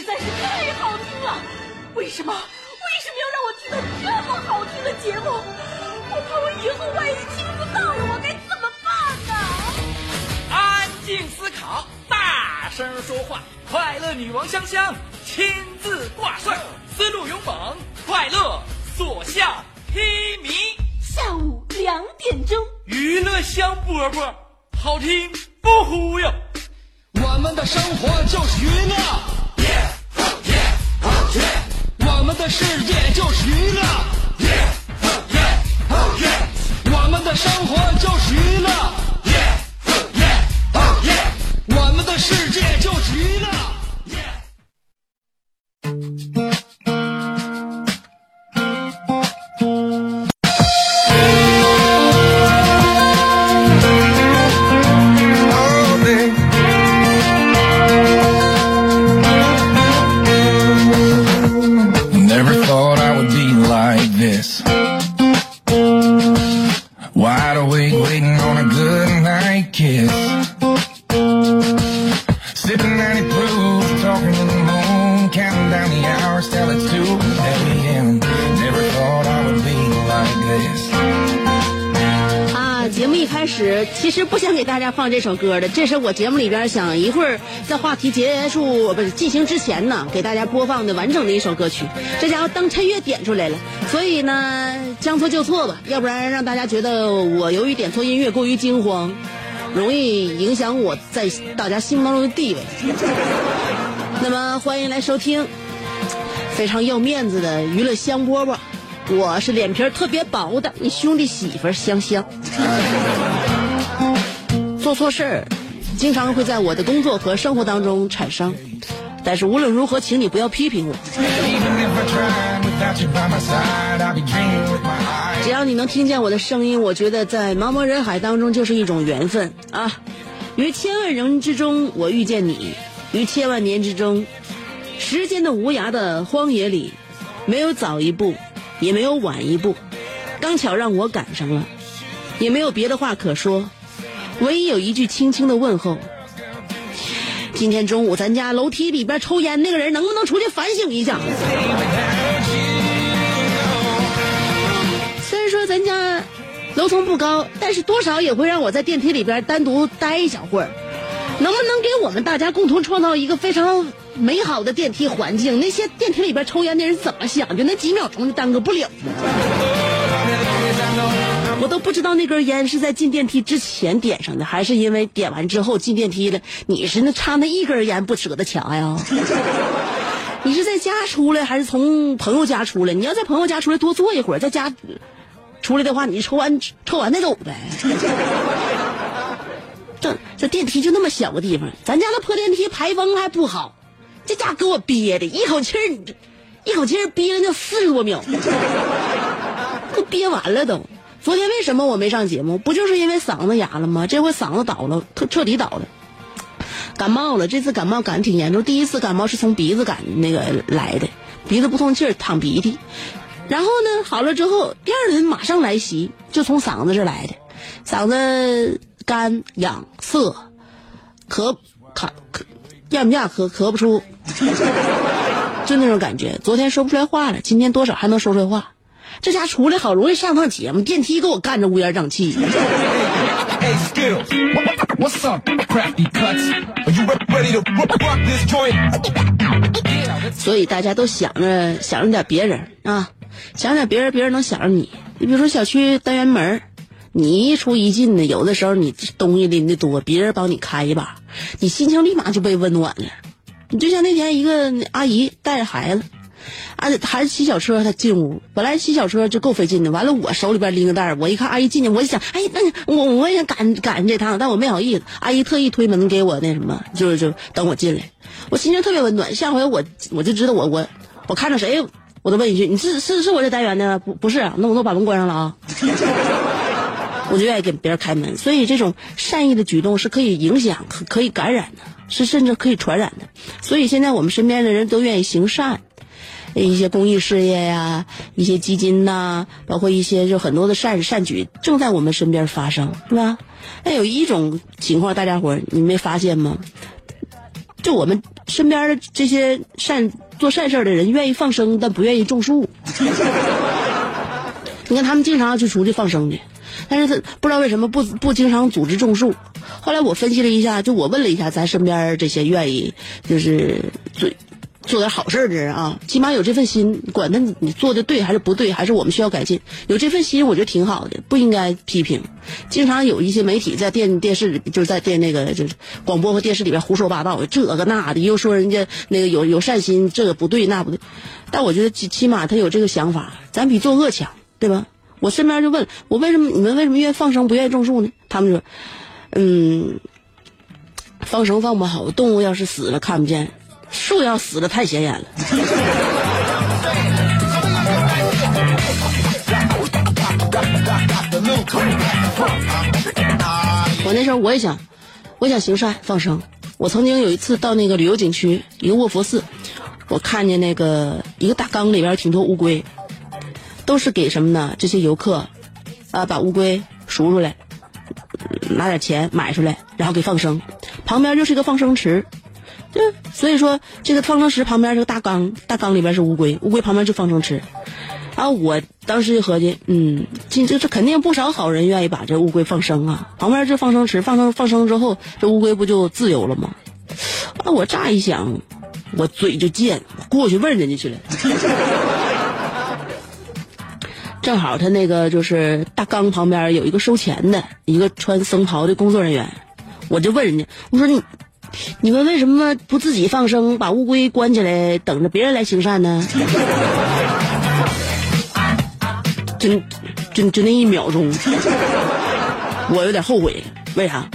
实在是太好听了，为什么要让我听到这么好听的节目？我怕我以后万一听不到了，我该怎么办呢？安静思考，大声说话，快乐女王香香亲自挂帅，思路勇猛，快乐所向披靡。下午2点钟，娱乐香饽饽，好听不忽悠。我们的生活就是娱乐，我们的世界就是娱乐，我们的生活就是娱乐，我们的世界就是娱乐。其实不想给大家放这首歌的，这是我节目里边想一会儿在话题结束不是进行之前呢，给大家播放的完整的一首歌曲。这家伙当趁月点出来了，所以呢将错就错吧，要不然让大家觉得我由于点错音乐过于惊慌，容易影响我在大家心目当中的地位。那么欢迎来收听非常要面子的娱乐香饽饽，我是脸皮特别薄的你兄弟媳妇香香。做错事儿经常会在我的工作和生活当中产生，但是无论如何请你不要批评我，只要你能听见我的声音，我觉得在茫茫人海当中就是一种缘分啊！于千万人之中我遇见你，于千万年之中，时间的无涯的荒野里，没有早一步也没有晚一步，刚巧让我赶上了，也没有别的话可说，唯一有一句轻轻的问候，今天中午咱家楼梯里边抽烟那个人能不能出去反省一下？虽然说咱家楼层不高，但是多少也会让我在电梯里边单独待一小会儿，能不能给我们大家共同创造一个非常美好的电梯环境？那些电梯里边抽烟的人怎么想？就那几秒钟就耽搁不了，我都不知道那根烟是在进电梯之前点上的，还是因为点完之后进电梯了。你是那插那一根烟不舍得掐呀？你是在家出来还是从朋友家出来？你要在朋友家出来多坐一会儿，在家出来的话，你抽完再走呗。这电梯就那么小个地方，咱家的破电梯排风还不好，这家给我憋的一口气儿憋了那40多秒，都憋完了都。昨天为什么我没上节目？不就是因为嗓子哑了吗？这回嗓子倒了，彻底倒了，感冒了。这次感冒感挺严重，第一次感冒是从鼻子感那个来的，鼻子不通气儿，淌鼻涕。然后呢，好了之后，第二轮马上来袭，就从嗓子这来的，嗓子干痒涩，咳不出，就那种感觉。昨天说不出来话了，今天多少还能说出来话。这家出来好容易上趟节目，电梯给我干着乌烟瘴气。所以大家都想着点别人啊，想点别人，别人能想着你。你比如说小区单元门，你一出一进的，有的时候你东西拎得多，别人帮你开一把，你心情立马就被温暖了。你就像那天一个阿姨带着孩子。还是骑小车，他进屋，本来骑小车就够费劲的，完了我手里边拎个袋，我一看阿姨进去，我就想，哎，那我也想赶这趟，但我没好意思，阿姨特意推门给我那什么，就等我进来，我心情特别温暖。下回我就知道我看着谁我都问一句，你是我这单元的？不是、啊，那我都把门关上了啊。我就愿意给别人开门，所以这种善意的举动是可以影响、可以感染的，是甚至可以传染的。所以现在我们身边的人都愿意行善。一些公益事业呀，一些基金呐，包括一些就很多的善举正在我们身边发生，是吧？那有一种情况，大家伙你没发现吗？就我们身边的这些做善事的人愿意放生，但不愿意种树。你看他们经常去出去放生去，但是不知道为什么不经常组织种树。后来我分析了一下，就我问了一下咱身边这些愿意就是做点好事的人啊，起码有这份心，管他你做的对还是不对，还是我们需要改进，有这份心我觉得挺好的，不应该批评。经常有一些媒体在电视就是在就是广播和电视里边胡说八道，这个那的又说人家那个有善心，这个不对那不对，但我觉得起码他有这个想法，咱比作恶强，对吧？我身边就问我你们为什么愿意放生不愿意种树呢？他们说放生放不好，动物要是死了看不见，树要死的太显眼了。我那时候我也想行善放生。我曾经有一次到那个旅游景区一个卧佛寺，我看见那个一个大缸里边挺多乌龟，都是给什么呢？这些游客啊，把乌龟赎出来，拿点钱买出来，然后给放生。旁边就是一个放生池。对，所以说这个放生池旁边这个大缸里边是乌龟旁边就放生池，然后我当时就合计，这肯定不少好人愿意把这乌龟放生啊，旁边这放生池放生之后，这乌龟不就自由了吗？啊，我乍一想，我嘴就贱，我过去问人家去了。正好他那个就是大缸旁边有一个收钱的，一个穿僧袍的工作人员，我就问人家，我说你们为什么不自己放生，把乌龟关起来等着别人来行善呢？就那一秒钟，我有点后悔。为啥？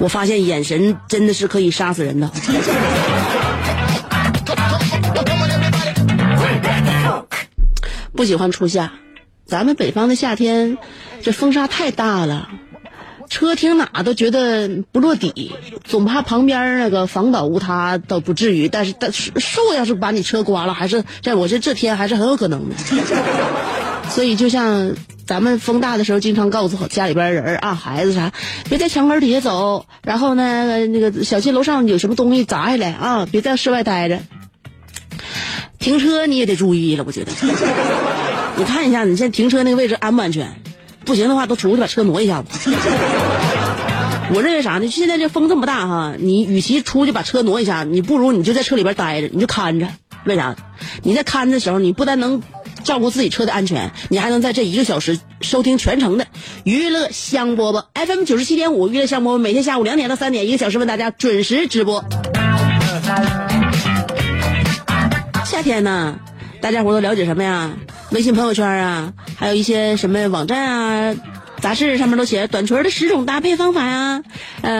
我发现眼神真的是可以杀死人的。不喜欢初夏，咱们北方的夏天这风沙太大了，车停哪都觉得不落底，总怕旁边那个房倒屋塌倒不至于，但是树要是把你车刮了，还是这天还是很有可能的。所以就像咱们风大的时候，经常告诉家里边人啊，孩子啥，别在墙根底下走，然后呢那个小心楼上有什么东西砸下来啊，别在室外待着。停车你也得注意了，我觉得。你看一下，你现在停车那个位置安不安全？不行的话，都出去把车挪一下吧。我认为啥呢？现在这风这么大哈，你与其出去把车挪一下，你不如你就在车里边待着，你就看着。为啥？你在看的时候，你不但能照顾自己车的安全，你还能在这一个小时收听全程的娱乐香饽饽 FM 97.5 娱乐香饽饽，每天下午2点到3点，一个小时为大家准时直播。夏天呢，大家伙都了解什么呀？微信朋友圈啊，还有一些什么网站啊、杂志上面都写短裙的10种搭配方法呀、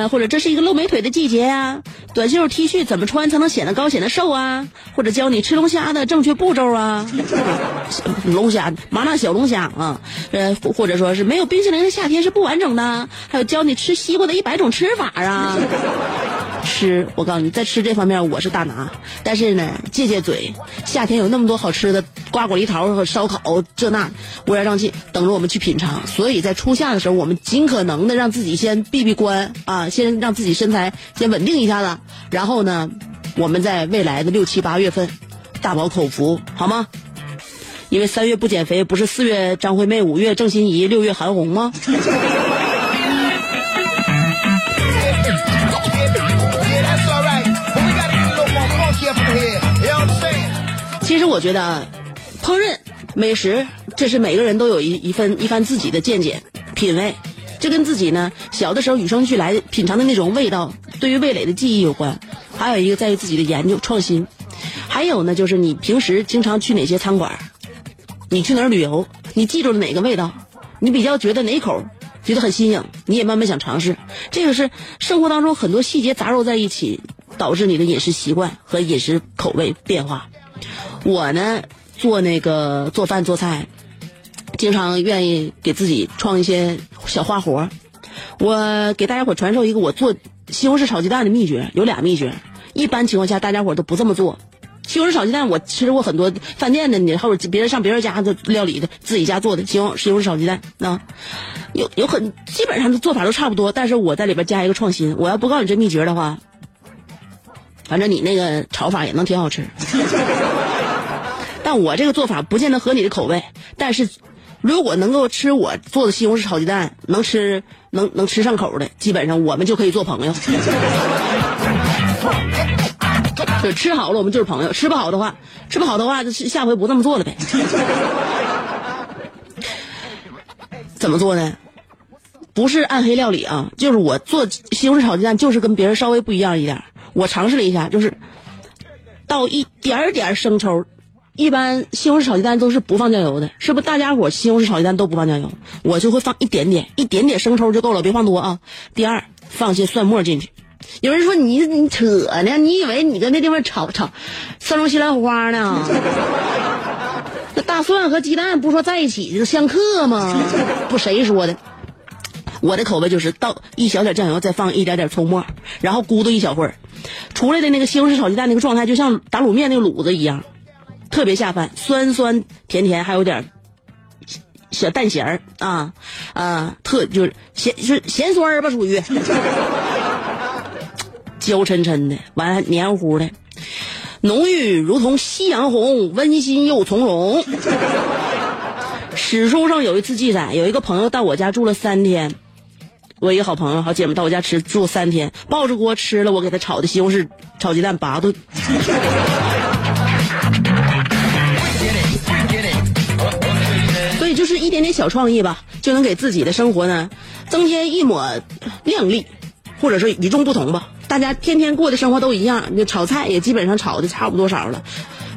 或者这是一个露美腿的季节啊，短袖 T 恤怎么穿才能显得高显得瘦啊，或者教你吃龙虾的正确步骤啊，龙虾麻辣小龙虾啊，或者说是没有冰淇淋的夏天是不完整的，还有教你吃西瓜的100种吃法啊。我告诉你，在吃这方面我是大拿，但是呢，戒嘴。夏天有那么多好吃的，瓜果梨桃和烧烤，这那乌烟瘴气，等着我们去品尝。所以在初夏的时候，我们尽可能的让自己先闭关啊，先让自己身材先稳定一下子，然后呢，我们在未来的6、7、8月份，大饱口福，好吗？因为3月不减肥，不是4月张惠妹，5月郑欣宜，6月韩红吗？其实我觉得烹饪美食，这是每个人都有一番自己的见解品味，这跟自己呢小的时候与生俱来品尝的那种味道对于味蕾的记忆有关，还有一个在于自己的研究创新，还有呢就是你平时经常去哪些餐馆，你去哪儿旅游，你记住了哪个味道，你比较觉得哪口觉得很新颖，你也慢慢想尝试，这个是生活当中很多细节杂糅在一起，导致你的饮食习惯和饮食口味变化。我呢做饭做菜，经常愿意给自己创一些小花活。我给大家伙传授一个我做西红柿炒鸡蛋的秘诀，有俩秘诀，一般情况下大家伙都不这么做。西红柿炒鸡蛋我吃过很多饭店的，你或者别人上别人家的料理的，自己家做的西红柿炒鸡蛋啊，有很基本上的做法都差不多，但是我在里边加一个创新。我要不告诉你这秘诀的话，反正你那个炒法也能挺好吃。但我这个做法不见得合你的口味，但是如果能够吃我做的西红柿炒鸡蛋，能吃上口的，基本上我们就可以做朋友。就吃好了我们就是朋友，吃不好的话就下回不这么做了呗。怎么做呢？不是暗黑料理啊，就是我做西红柿炒鸡蛋就是跟别人稍微不一样一点。我尝试了一下，就是倒一点点生抽。一般西红柿炒鸡蛋都是不放酱油的，是不是大家伙西红柿炒鸡蛋都不放酱油？我就会放一点点生抽就够了，别放多啊。第二，放些蒜末进去。有人说你扯呢，你以为你跟那地方炒蒜蓉西兰花呢？那大蒜和鸡蛋不说在一起相克吗？不，谁说的？我的口味就是倒一小点酱油，再放一点点葱末，然后咕嘟一小会儿，出来的那个西红柿炒鸡蛋那个状态就像打卤面那个卤子一样，特别下饭，酸酸甜甜，还有点小淡咸儿啊，特就是咸酸吧，属于焦抻抻的，完黏糊糊的，浓郁如同夕阳红，温馨又从容。史书上有一次记载，有一个朋友到我家住了3天，我一个好朋友好姐妹到我家住3天，抱着锅吃了我给他炒的西红柿炒鸡蛋8顿。所以就是一点点小创意吧，就能给自己的生活呢增添一抹亮丽，或者说与众不同吧。大家天天过的生活都一样，就炒菜也基本上炒的差不多少了。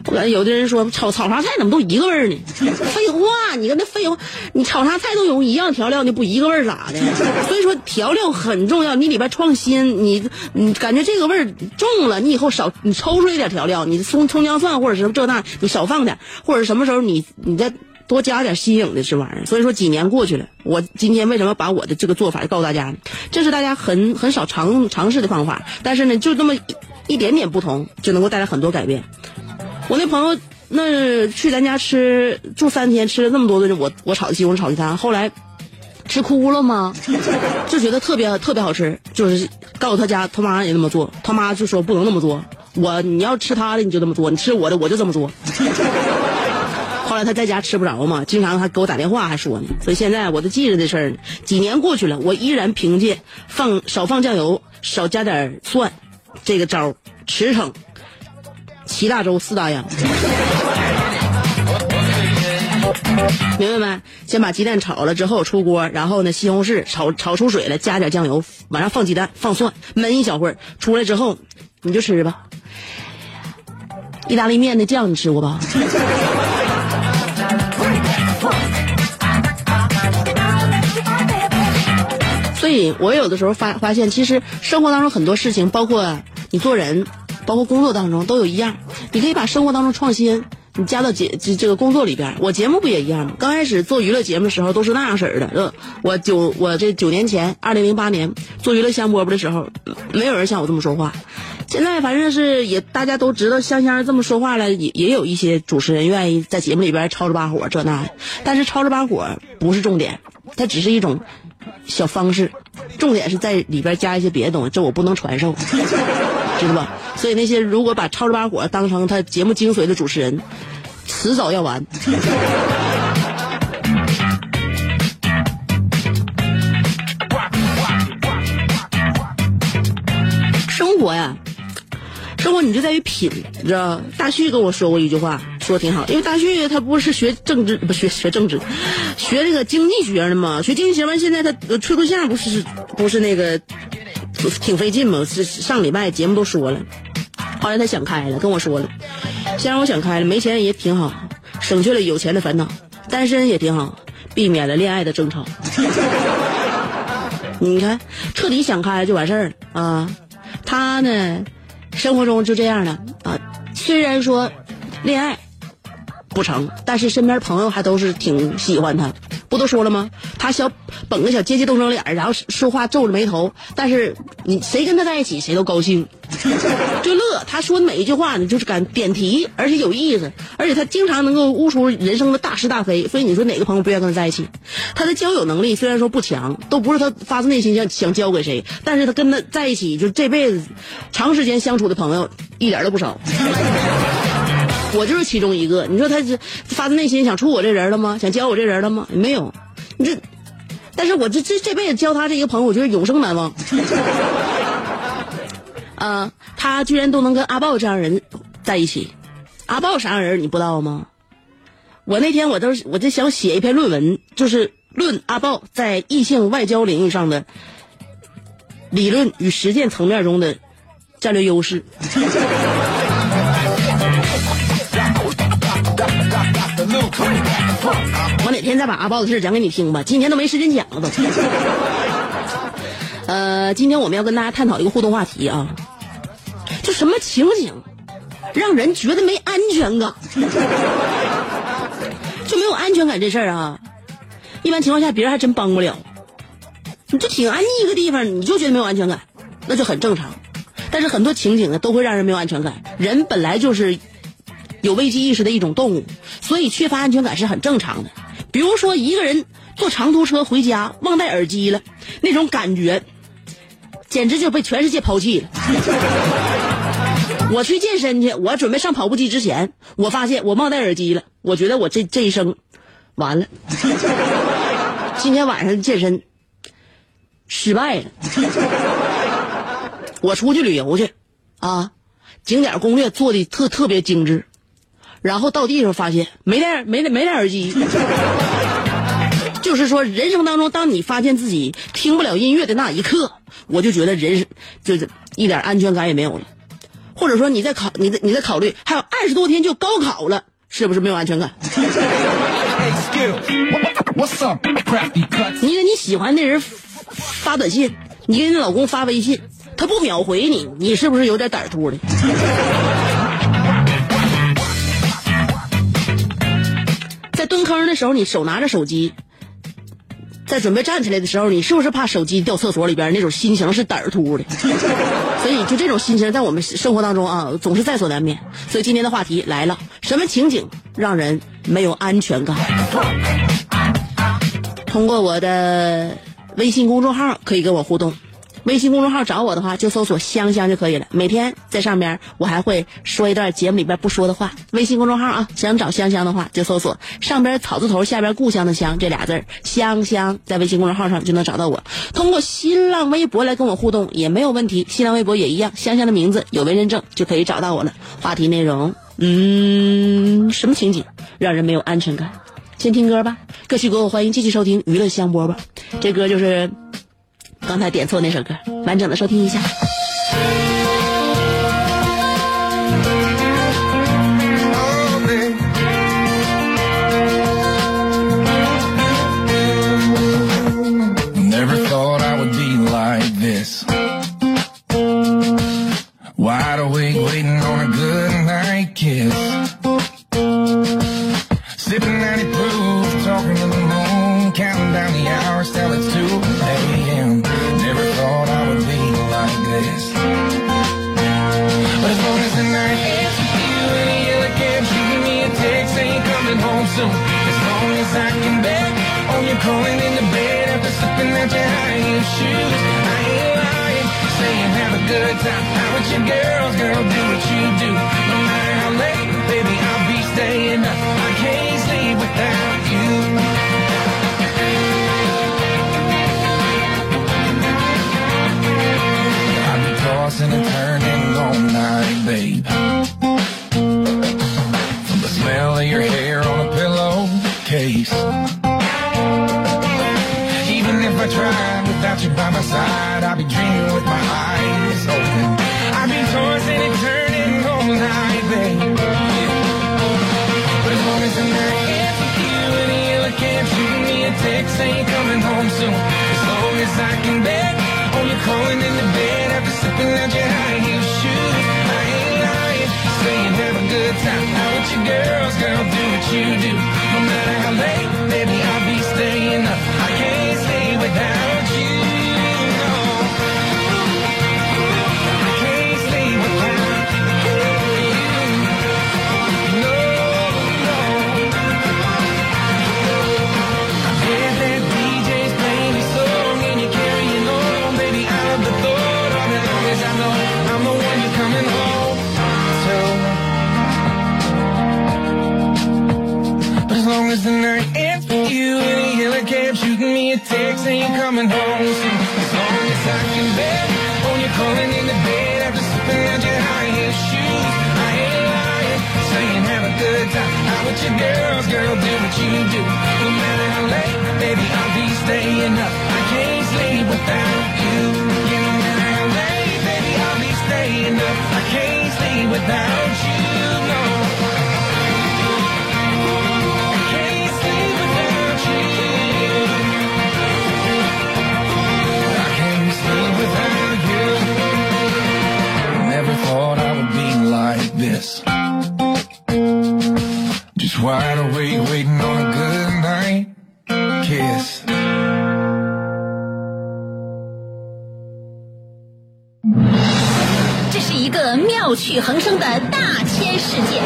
我感觉有的人说炒啥菜怎么都一个味儿呢？废话，你跟那废话，你炒啥菜都有一样调料，你不一个味儿咋的？所以说调料很重要，你里边创新，你感觉这个味儿重了，你以后少你抽出来一点调料，你葱姜蒜或者什么这那你少放点，或者什么时候你再多加点新颖的这玩意儿。所以说几年过去了，我今天为什么把我的这个做法告诉大家？这是大家很少尝试的方法，但是呢就这么一点点不同就能够带来很多改变。我那朋友那去咱家住3天，吃了那么多顿我炒的西红柿炒鸡蛋，后来吃哭了吗？就觉得特别特别好吃，就是告诉他家他妈也那么做，他妈就说不能那么做，你要吃他的你就那么做，你吃我的我就这么做。后来他在家吃不着嘛，经常还给我打电话还说呢，所以现在我都记着这事儿。几年过去了，我依然凭借少放酱油少加点蒜这个招驰骋7大洲4大洋，明白吗？先把鸡蛋炒了之后出锅，然后呢西红柿炒出水来，加点酱油，晚上放鸡蛋放蒜，焖一小会儿，出来之后你就吃吧。意大利面的酱你吃过吧？所以我有的时候发现其实生活当中很多事情，包括你做人包括工作当中都有一样，你可以把生活当中创新你加到这个工作里边。我节目不也一样吗？刚开始做娱乐节目的时候都是那样式儿的，我这9年前2008年做娱乐香饽饽的时候，没有人像我这么说话。现在反正是也大家都知道香这么说话了，也有一些主持人愿意在节目里边吵着把火这那，但是吵着把火不是重点，它只是一种小方式，重点是在里边加一些别的东西，这我不能传授。知道吧？所以那些如果把超市把火当成他节目精髓的主持人，迟早要完。生活你就在于品，你知道？大旭跟我说过一句话，说挺好，因为大旭他不是学这个经济学的嘛，学经济学完现在他吹对象不是那个。挺费劲嘛，上礼拜节目都说了，后来他想开了，跟我说了，先让我想开了，没钱也挺好，省去了有钱的烦恼，单身也挺好，避免了恋爱的争吵。你看，彻底想开了就完事儿了啊！他呢，生活中就这样了啊。虽然说恋爱不成，但是身边朋友还都是挺喜欢他，不都说了吗？他小绷个小阶级斗争脸，然后说话皱着眉头，但是你谁跟他在一起谁都高兴，就乐。他说每一句话你就是敢点题，而且有意思，而且他经常能够悟出人生的大是大非。所以你说哪个朋友不愿意跟他在一起？他的交友能力虽然说不强，都不是他发自内心想交给谁，但是他跟他在一起就这辈子长时间相处的朋友一点都不少。我就是其中一个。你说他是发自内心想处我这人了吗？想教我这人了吗？没有。你这，但是我这辈子交他这一个朋友，我觉得永生难忘。他居然都能跟阿豹这样人在一起。阿豹啥人你不知道吗？我那天我就想写一篇论文，就是论阿豹在异性外交领域上的理论与实践层面中的战略优势。我哪天再把阿豹的事讲给你听吧，今天都没时间讲了都。今天我们要跟大家探讨一个互动话题啊，就什么情景让人觉得没安全感，就没有安全感这事儿啊。一般情况下别人还真帮不了，你就挺安逸一个地方，你就觉得没有安全感，那就很正常。但是很多情景呢都会让人没有安全感，人本来就是有危机意识的一种动物，所以缺乏安全感是很正常的。比如说一个人坐长途车回家忘带耳机了，那种感觉简直就被全世界抛弃了。我去健身去，我准备上跑步机之前，我发现我忘带耳机了，我觉得我这一生完了。今天晚上健身失败了。我出去旅游去啊，景点攻略做的特别精致，然后到地上发现没戴耳机。就是说人生当中，当你发现自己听不了音乐的那一刻，我就觉得人就是一点安全感也没有了。或者说你在考虑还有20多天就高考了，是不是没有安全感？你给你喜欢的人发短信，你给你老公发微信，他不秒回你，你是不是有点胆突的？在蹲坑的时候，你手拿着手机，在准备站起来的时候，你是不是怕手机掉厕所里边？那种心情是胆突的。所以就这种心情在我们生活当中啊，总是在所难免。所以今天的话题来了，什么情景让人没有安全感？通过我的微信公众号可以跟我互动。微信公众号找我的话就搜索香香就可以了，每天在上面我还会说一段节目里边不说的话。微信公众号啊，想找香香的话就搜索上边草字头下边故乡的香这俩字，香香，在微信公众号上就能找到我。通过新浪微博来跟我互动也没有问题，新浪微博也一样，香香的名字有微认证就可以找到我了。话题内容什么情景让人没有安全感？先听歌吧，歌曲过后欢迎继续收听娱乐香饽饽，这歌就是刚才点错那首歌，完整的收听一下。Never thought I would be like this. Wide awake, waiting on a good night kiss. Sipping 90 proof, talking to the moon, counting down the hours till it's 2 a.m. Soon. As long as I can bet on you calling in the bed after slipping at your high heel shoes. I ain't lying, saying have a good time out with your girls, girl, do what you do. No matter how late, baby, I'll be staying up. I can't sleep without you. I've been tossing and turning all night, babe. From the smell of your hair on a case. Even if I tried without you by my side, I'd be dreaming with my eyes open. I've been tossing and turning all night, babe. But as long as I'm not here for you and you can't shoot me a text, ain't coming home soon. As long as I can bet on you calling in the bed after slipping out your high heel shoes. I ain't lying, saying have a good time out with your girls, girl, do what you do. No matter how late, baby, I'll be staying. coming home soon. As long as I can bet on you calling in the bed after slipping out your high-heel shoes. I ain't lying, saying have a good time. Out with your girls, girl, do what you do. No matter how late, baby, I'll be staying up. I can't sleep without you. Yeah, no matter how late, baby, I'll be staying up. I can't sleep without you, no. Thought I would be like this, just wide awake waiting on a good night kiss. This is a 妙趣横生的大千世界。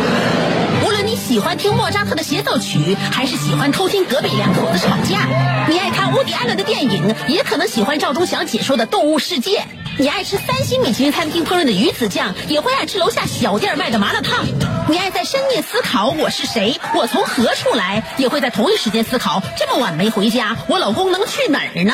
无论你喜欢听莫扎特的协奏曲，还是喜欢偷听隔壁两口子吵架，你爱看乌迪安伦的电影，也可能喜欢赵忠祥解说的《动物世界》。你爱吃3星米其林餐厅烹饪的鱼子酱，也会爱吃楼下小店卖的麻辣烫。你爱在深夜思考我是谁，我从何处来，也会在同一时间思考这么晚没回家，我老公能去哪儿呢？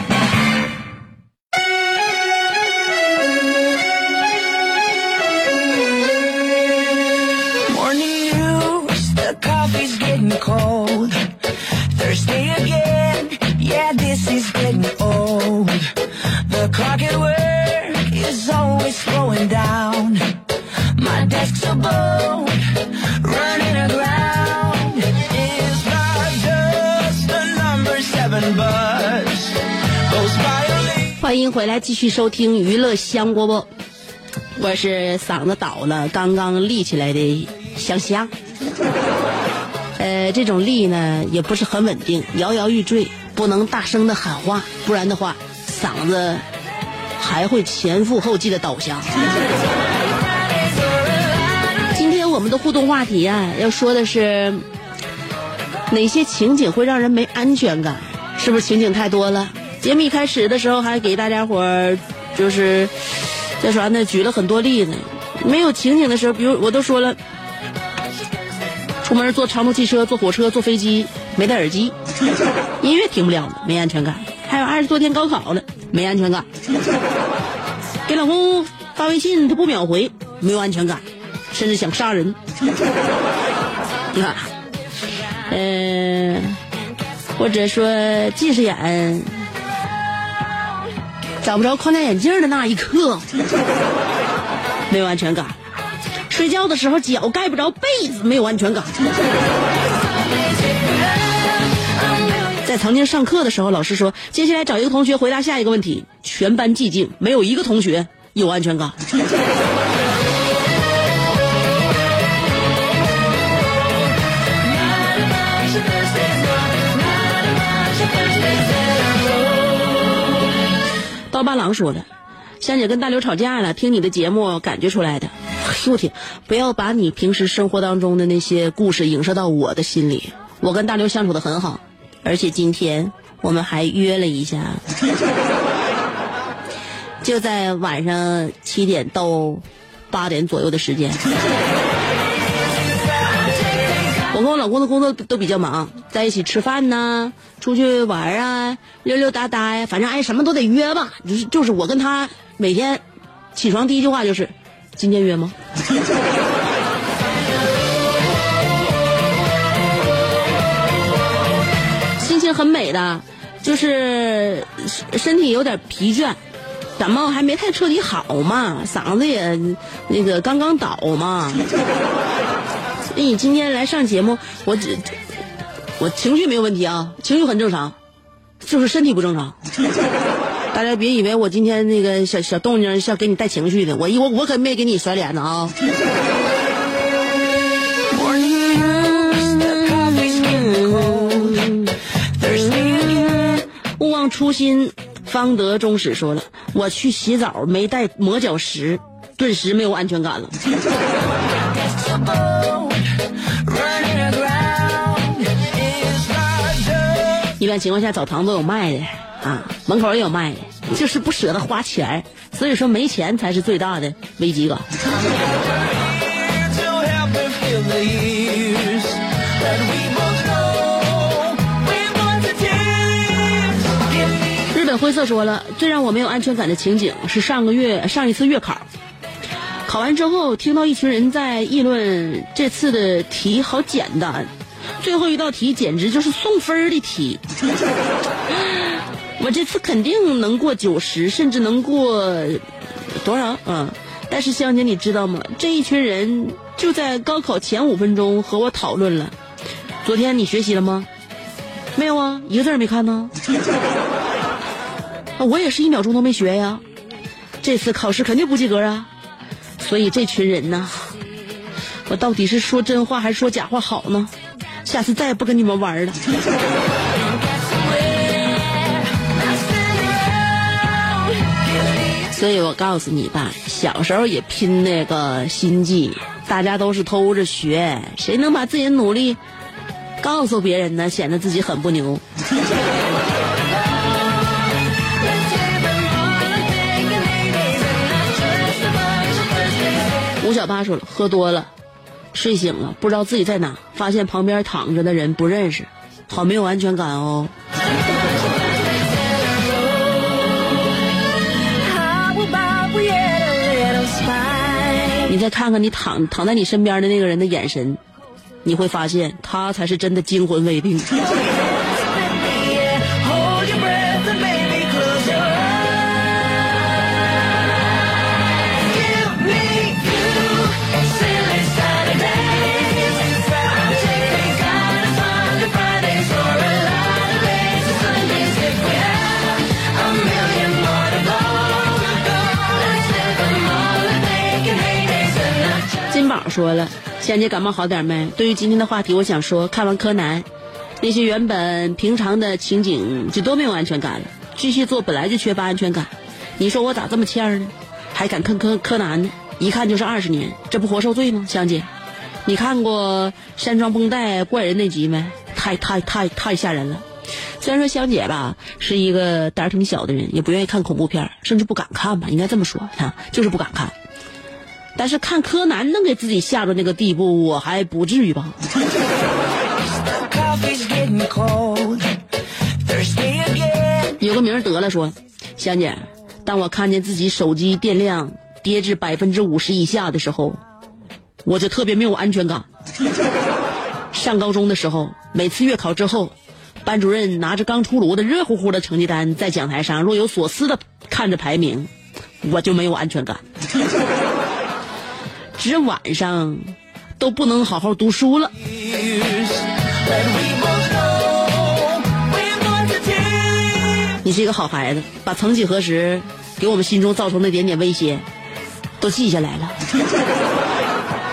Coffee's getting cold, Thursday again, yeah this is getting old. The clock at work is always slowing down, my desk's a boat running aground. Is not just the number 7 bus goes by only. 欢迎回来继续收听娱乐香饽饽，我是嗓子倒了刚刚立起来的香香。这种力呢也不是很稳定，摇摇欲坠，不能大声的喊话，不然的话嗓子还会前赴后继的倒下。今天我们的互动话题啊，要说的是哪些情景会让人没安全感，是不是情景太多了？节目一开始的时候还给大家伙儿就是在啥呢举了很多例子，没有情景的时候，比如我都说了，出门坐长途汽车、坐火车、坐飞机，没戴耳机，音乐听不了了，没安全感。还有20多天高考了，没安全感。给老公发微信他不秒回，没有安全感，甚至想杀人。你看，或者说近视眼找不着框架眼镜的那一刻，没有安全感。睡觉的时候脚盖不着被子，没有安全感。在曾经上课的时候，老师说接下来找一个同学回答下一个问题，全班寂静，没有一个同学有安全感。刀疤狼说的，香姐跟大刘吵架了，听你的节目感觉出来的。我天，不要把你平时生活当中的那些故事影射到我的心里。我跟大刘相处的很好，而且今天我们还约了一下，就在晚上7点到8点左右的时间。我跟我老公的工作都比较忙，在一起吃饭呢，出去玩啊，溜溜达达呀，反正什么都得约吧。就是我跟他每天起床第一句话就是。今天约吗？心情很美的，就是身体有点疲倦，感冒还没太彻底好嘛，嗓子也那个刚刚倒嘛。你今天来上节目，我情绪没有问题啊，情绪很正常，就是身体不正常。大家别以为我今天那个小动静是要给你带情绪的，我可没给你甩脸呢啊！勿忘初心，方得终始说了，我去洗澡没带磨脚石，顿时没有安全感了。一般情况下澡堂都有卖的啊，门口也有卖的，就是不舍得花钱，所以说没钱才是最大的危机感。日本灰色说了，最让我没有安全感的情景是上一次月考，考完之后听到一群人在议论这次的题好简单，最后一道题简直就是送分的题。我这次肯定能过90，甚至能过多少啊？但是香姐你知道吗？这一群人就在高考前5分钟和我讨论了，昨天你学习了吗？没有啊，一个字没看呢。我也是1秒钟都没学呀，这次考试肯定不及格啊。所以这群人呢，我到底是说真话还是说假话好呢？下次再也不跟你们玩了。所以我告诉你吧，小时候也拼那个心计，大家都是偷着学，谁能把自己的努力告诉别人呢？显得自己很不牛。吴小八说了，喝多了睡醒了，不知道自己在哪，发现旁边躺着的人不认识，好没有安全感哦。你再看看你躺在你身边的那个人的眼神，你会发现他才是真的惊魂未定。说了，仙姐感冒好点没？对于今天的话题，我想说，看完柯南，那些原本平常的情景就都没有安全感了。巨蟹座本来就缺乏安全感，你说我咋这么欠呢？还敢看柯南呢？一看就是20年，这不活受罪吗？香姐，你看过山庄绷带怪人那集没？太吓人了。虽然说香姐吧是一个胆儿挺小的人，也不愿意看恐怖片，甚至不敢看吧，应该这么说啊，就是不敢看。但是看柯南能给自己吓到那个地步，我还不至于吧。有个名儿得了说，香姐，当我看见自己手机电量跌至50%以下的时候，我就特别没有安全感。上高中的时候，每次月考之后，班主任拿着刚出炉的热乎乎的成绩单，在讲台上若有所思的看着排名，我就没有安全感。直晚上都不能好好读书了。你是一个好孩子，把曾几何时给我们心中造成的点点威胁都记下来了。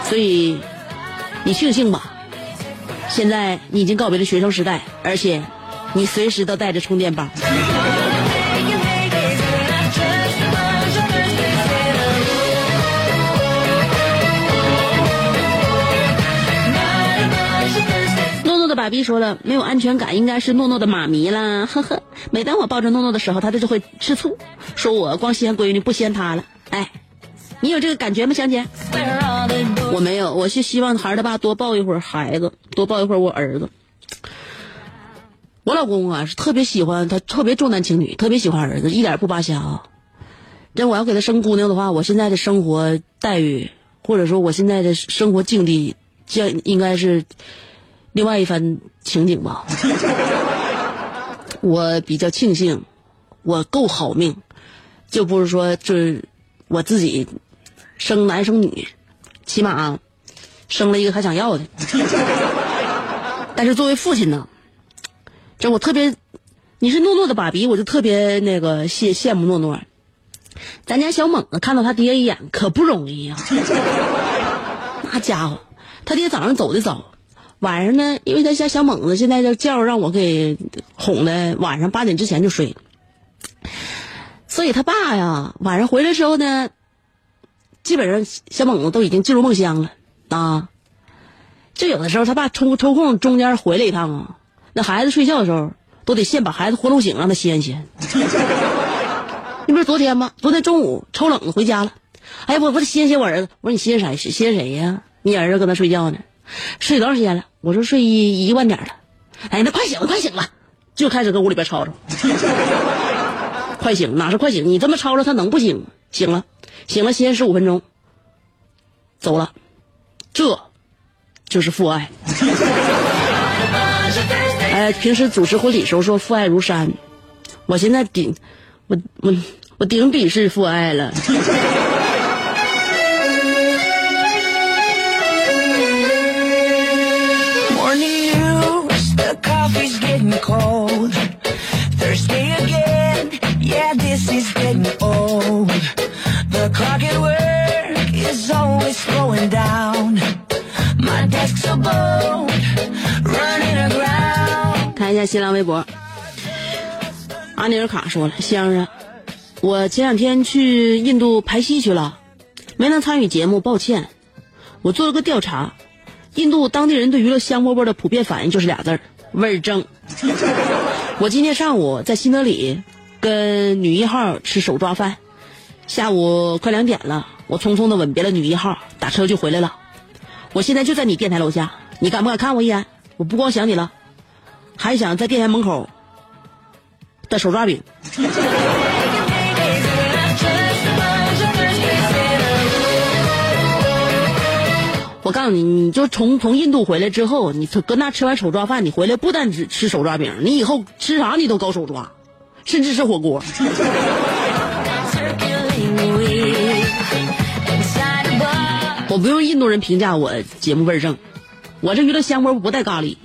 所以你庆幸吧，现在你已经告别了学生时代，而且你随时都带着充电宝。爸比说了，没有安全感应该是诺诺的妈咪啦，呵呵。每当我抱着诺诺的时候，他就会吃醋，说我光嫌闺女不嫌他了。哎，你有这个感觉吗，香姐？我没有，我是希望孩儿他爸多抱一会儿孩子，多抱一会儿我儿子。我老公啊是特别喜欢他，特别重男轻女，特别喜欢儿子，一点不扒瞎啊。但我要给他生姑娘的话，我现在的生活待遇或者说我现在的生活境地，这应该是另外一番情景吧。我比较庆幸我够好命，就不是说就是我自己生男生女，起码啊生了一个他想要的。但是作为父亲呢，这我特别，你是诺诺的爸比，我就特别那个羡慕诺诺。咱家小猛子看到他爹一眼可不容易啊。那家伙他爹早上走得早，晚上呢，因为他家小猛子现在就叫让我给哄的，晚上8点之前就睡，所以他爸呀晚上回来的时候呢，基本上小猛子都已经进入梦乡了啊。就有的时候他爸抽空中间回来一趟啊，那孩子睡觉的时候都得先把孩子活动醒，让他歇一歇。那不是昨天吗？昨天中午抽冷子回家了，哎，我得歇歇我儿子。我说你歇啥？歇谁呀？你儿子搁那睡觉呢，睡多长时间了？我说睡一万点了。哎，那快醒了，快醒了，就开始搁屋里边吵吵。快醒，哪是快醒？你这么吵吵，他能不醒？醒了，醒了，歇15分钟，走了，这就是父爱。哎，平时主持婚礼时候说父爱如山，我现在我顶比是父爱了。看一下新浪微博，阿尼尔卡说了，先生，我前两天去印度排戏去了，没能参与节目，抱歉。我做了个调查，印度当地人对娱乐香饽饽的普遍反应就是俩字儿：味儿正。我今天上午在新德里跟女一号吃手抓饭，下午快2点了，我匆匆的吻别了女一号，打车就回来了。我现在就在你电台楼下，你敢不敢看我一眼？我不光想你了，还想在电台门口的手抓饼。我告诉你，你就从印度回来之后，你搁那吃完手抓饭，你回来不单只吃手抓饼，你以后吃啥你都搞手抓，甚至吃火锅。我不用印度人评价我节目味儿正，我这娱乐香饽不带咖喱。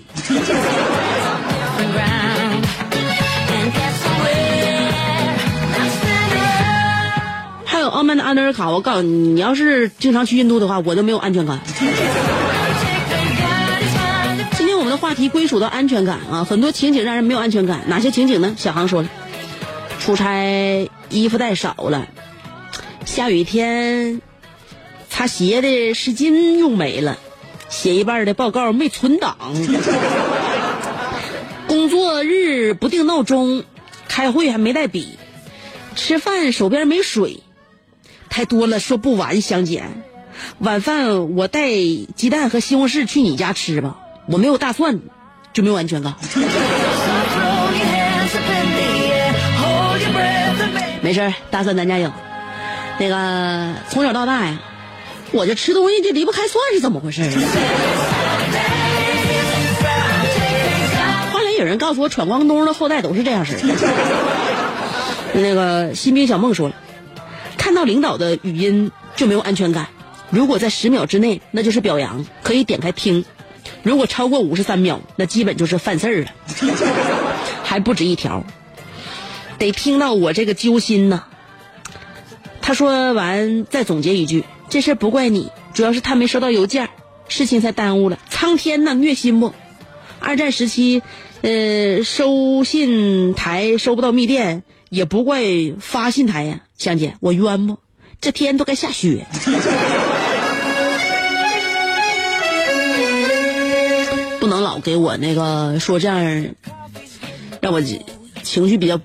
还有傲慢的安德尔卡，我告诉你，你要是经常去印度的话，我就没有安全感。今天我们的话题归属到安全感啊，很多情景让人没有安全感，哪些情景呢？小航说了，出差衣服带少了，下雨天擦鞋的湿巾用没了，写一半的报告没存档，工作日不定闹钟，开会还没带笔，吃饭手边没水，太多了说不完，香姐，晚饭我带鸡蛋和西红柿去你家吃吧，我没有大蒜就没有安全感。没事，大蒜咱家有。那个从小到大呀，我这吃东西就离不开蒜是怎么回事？后来有人告诉我，闯关东的后代都是这样式的。那个新兵小梦说了，看到领导的语音就没有安全感，如果在10秒之内那就是表扬，可以点开听，如果超过53秒那基本就是犯事儿了。还不止一条，得听到我这个揪心呢。他说完再总结一句，这事不怪你，主要是他没收到邮件，事情才耽误了。苍天呐，虐心不？二战时期，收信台收不到密电，也不怪发信台呀。香姐，我冤不？这天都该下雪。不能老给我那个说这样，让我情绪比较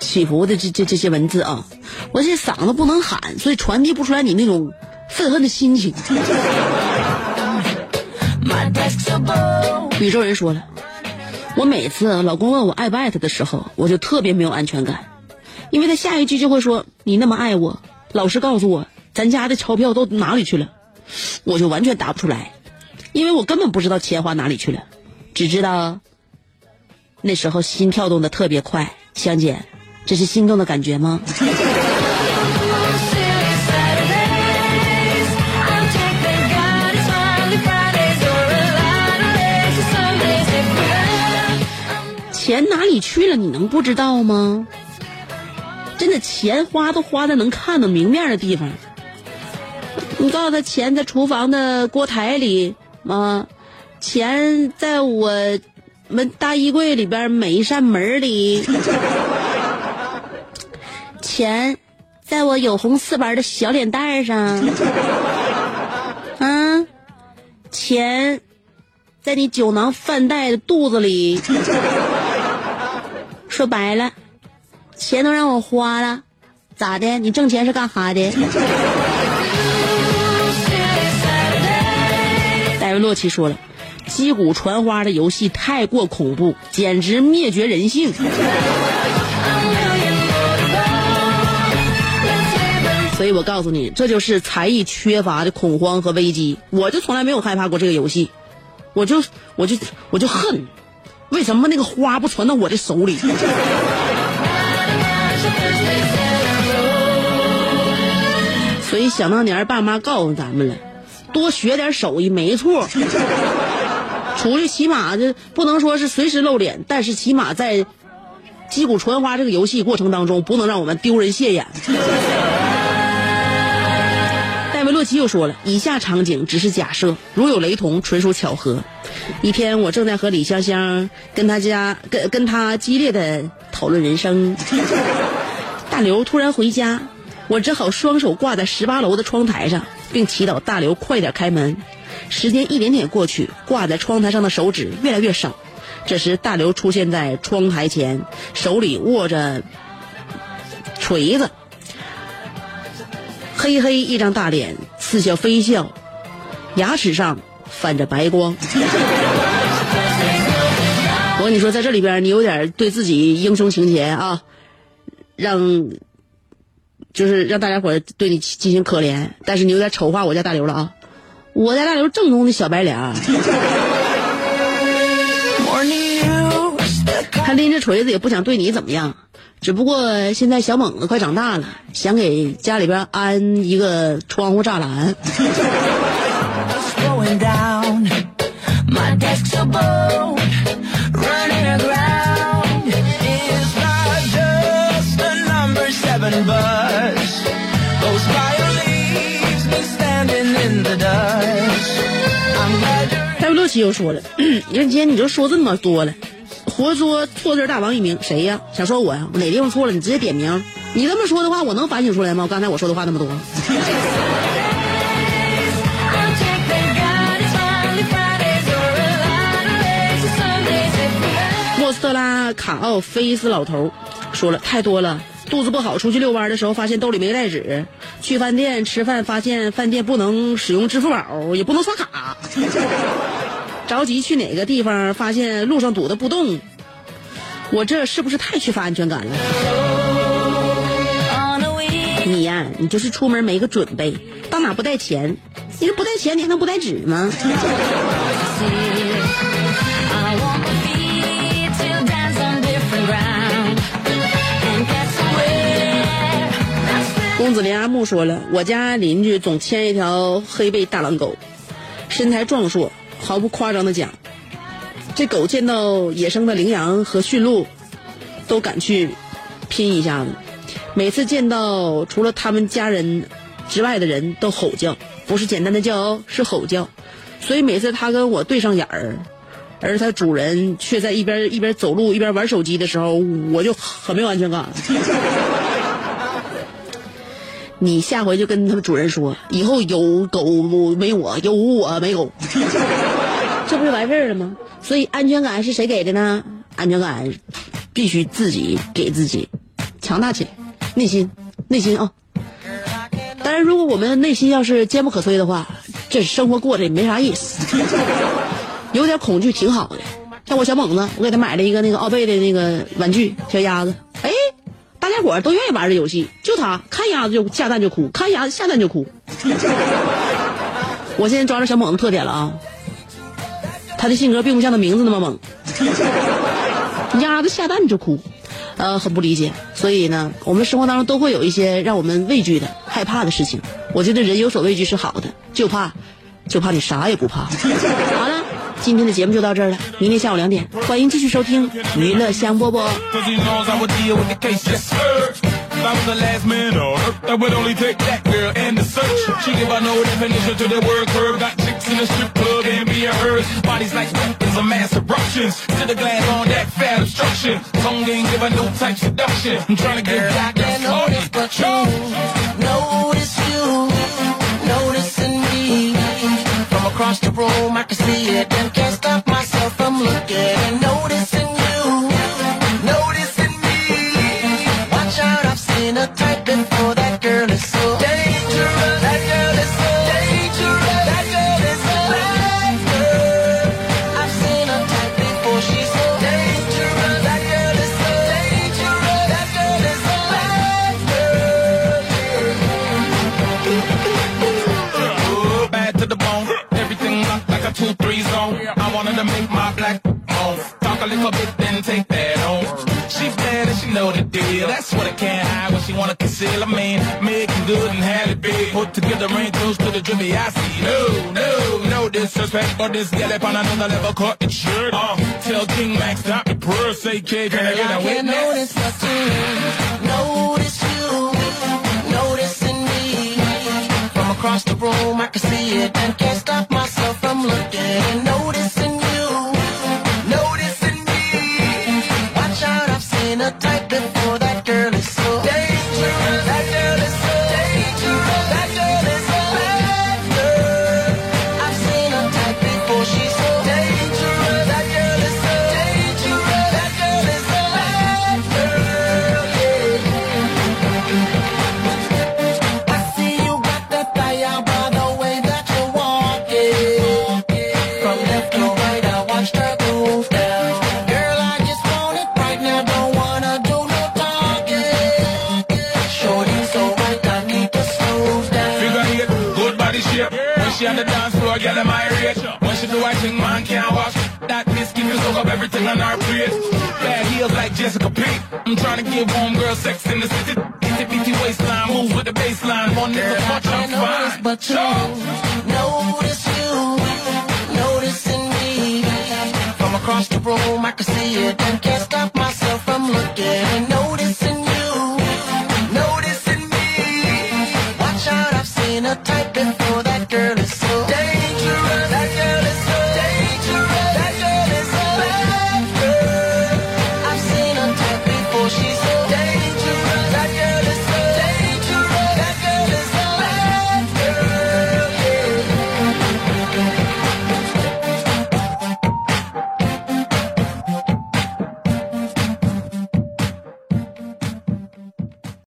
起伏的这些文字啊。我这嗓子不能喊，所以传递不出来你那种愤恨的心情。宇宙人说了，我每次老公问我爱不爱他的时候，我就特别没有安全感，因为他下一句就会说，你那么爱我，老实告诉我咱家的钞票都哪里去了，我就完全答不出来，因为我根本不知道钱花哪里去了，只知道那时候心跳动得特别快。香姐，这是心动的感觉吗？钱哪里去了你能不知道吗？真的，钱花都花在能看到明面的地方。你告诉他钱在厨房的锅台里啊，钱在我们大衣柜里边每一扇门里，钱在我有红四白的小脸蛋上，啊，钱在你酒囊饭袋的肚子里。说白了，钱都让我花了，咋的？你挣钱是干哈的？戴维洛奇说了，击鼓传花的游戏太过恐怖，简直灭绝人性。所以我告诉你，这就是才艺缺乏的恐慌和危机。我就从来没有害怕过这个游戏，我就恨，为什么那个花不传到我的手里？所以想当年爸妈告诉咱们了，多学点手艺没错。出去起码这不能说是随时露脸，但是起码在击鼓传花这个游戏过程当中，不能让我们丢人现眼。维洛奇又说了，以下场景只是假设，如有雷同，纯属巧合。一天，我正在和李香香跟他激烈的讨论人生。大刘突然回家，我只好双手挂在18楼的窗台上，并祈祷大刘快点开门。时间一点点过去，挂在窗台上的手指越来越少。这时，大刘出现在窗台前，手里握着锤子。黑黑一张大脸，似笑非笑，牙齿上泛着白光。我跟你说，在这里边你有点对自己英雄情节啊，让大家伙对你进行可怜，但是你有点丑化我家大刘了啊！我家大刘正宗的小白脸。他拎着锤子也不想对你怎么样，只不过现在小猛子快长大了，想给家里边安一个窗户栅栏。戴维洛奇又说了，人杰你就说这么多了，活说错字大王一名，谁呀？想说我呀？我哪地方错了？你直接点名。你这么说的话，我能反省出来吗？刚才我说的话那么多。莫斯特拉卡奥菲斯老头说了太多了，肚子不好，出去遛弯的时候发现兜里没带纸，去饭店吃饭发现饭店不能使用支付宝，也不能刷卡。着急去哪个地方，发现路上堵得不动，我这是不是太缺乏安全感了？你呀，你就是出门没个准备，到哪不带钱，你不带钱你还能不带纸吗？公子连阿木说了，我家邻居总牵一条黑背大狼狗，身材壮硕，毫不夸张的讲，这狗见到野生的羚羊和驯鹿都敢去拼一下子，每次见到除了他们家人之外的人都吼叫，不是简单的叫哦，是吼叫，所以每次他跟我对上眼儿，而他主人却在一边走路一边玩手机的时候，我就很没有安全感。你下回就跟他们主人说，以后有狗没我，有我没狗。这不是完事儿了吗？所以安全感是谁给的呢？安全感必须自己给自己，强大起来，内心啊。当然，如果我们内心要是坚不可摧的话，这生活过着也没啥意思。有点恐惧挺好的，像我小猛子，我给他买了一个那个奥贝的那个玩具小鸭子，哎。大家伙都愿意玩这游戏，就他看鸭子就下蛋就哭，看鸭子下蛋就哭。我现在抓着小猛的特点了啊，他的性格并不像他名字那么猛，鸭子下蛋就哭，很不理解。所以呢，我们生活当中都会有一些让我们畏惧的、害怕的事情。我觉得人有所畏惧是好的，就怕你啥也不怕。好了。今天的节目就到这儿了，明天下午2点，欢迎继续收听娱乐香饽饽。Across the room, I can see it, and can't stop myself from looking and noticing you, noticing me. Watch out, I've seen a type of 2-3 zone. I wanted to make my black off. Talk a little bit, then take that off. She bad and she know the deal. That's what I can't hide, what she wanna conceal. I mean, make it good and have it big. Put together rain close to the drippy. I see no disrespect for this gal up on another level. Caught it shirt. Tell King Max stop the purr. Say, kid, can I get a witness? Notice my skin. Notice you. Noticing me. From across the room, I can see it and can't stop myself from looking and noticing you. Noticing me. Watch out, I've seen a type before. That girl is so dangerous. That girl is so dangerous. That girl is so bad girl. I've seen a type before. She's so dangerous. That girl is so dangerous. That girl is so bad girl. Yeah. I see you got that fire by the way that you're walking. From left to right, I watched her move down. Girl, I just want it right now. Don't wanna do no talking. Shorty's so right, I need to slow down. Figure eight, good body shape. When she on the dance floor, girl, I'm irate. When she do, I think man can't watch. That miss keep you soak up everything on our plate. Bad heels like Jessica Biel. I'm trying to give homegirl sex in the city. Itty-bitty waistline, move with the baseline. One nigga much, I'm fine. But you notice you, noticing me. From across the room, I can see it and can't stop myself from looking and noticing you, noticing me. Watch out, I've seen a type before.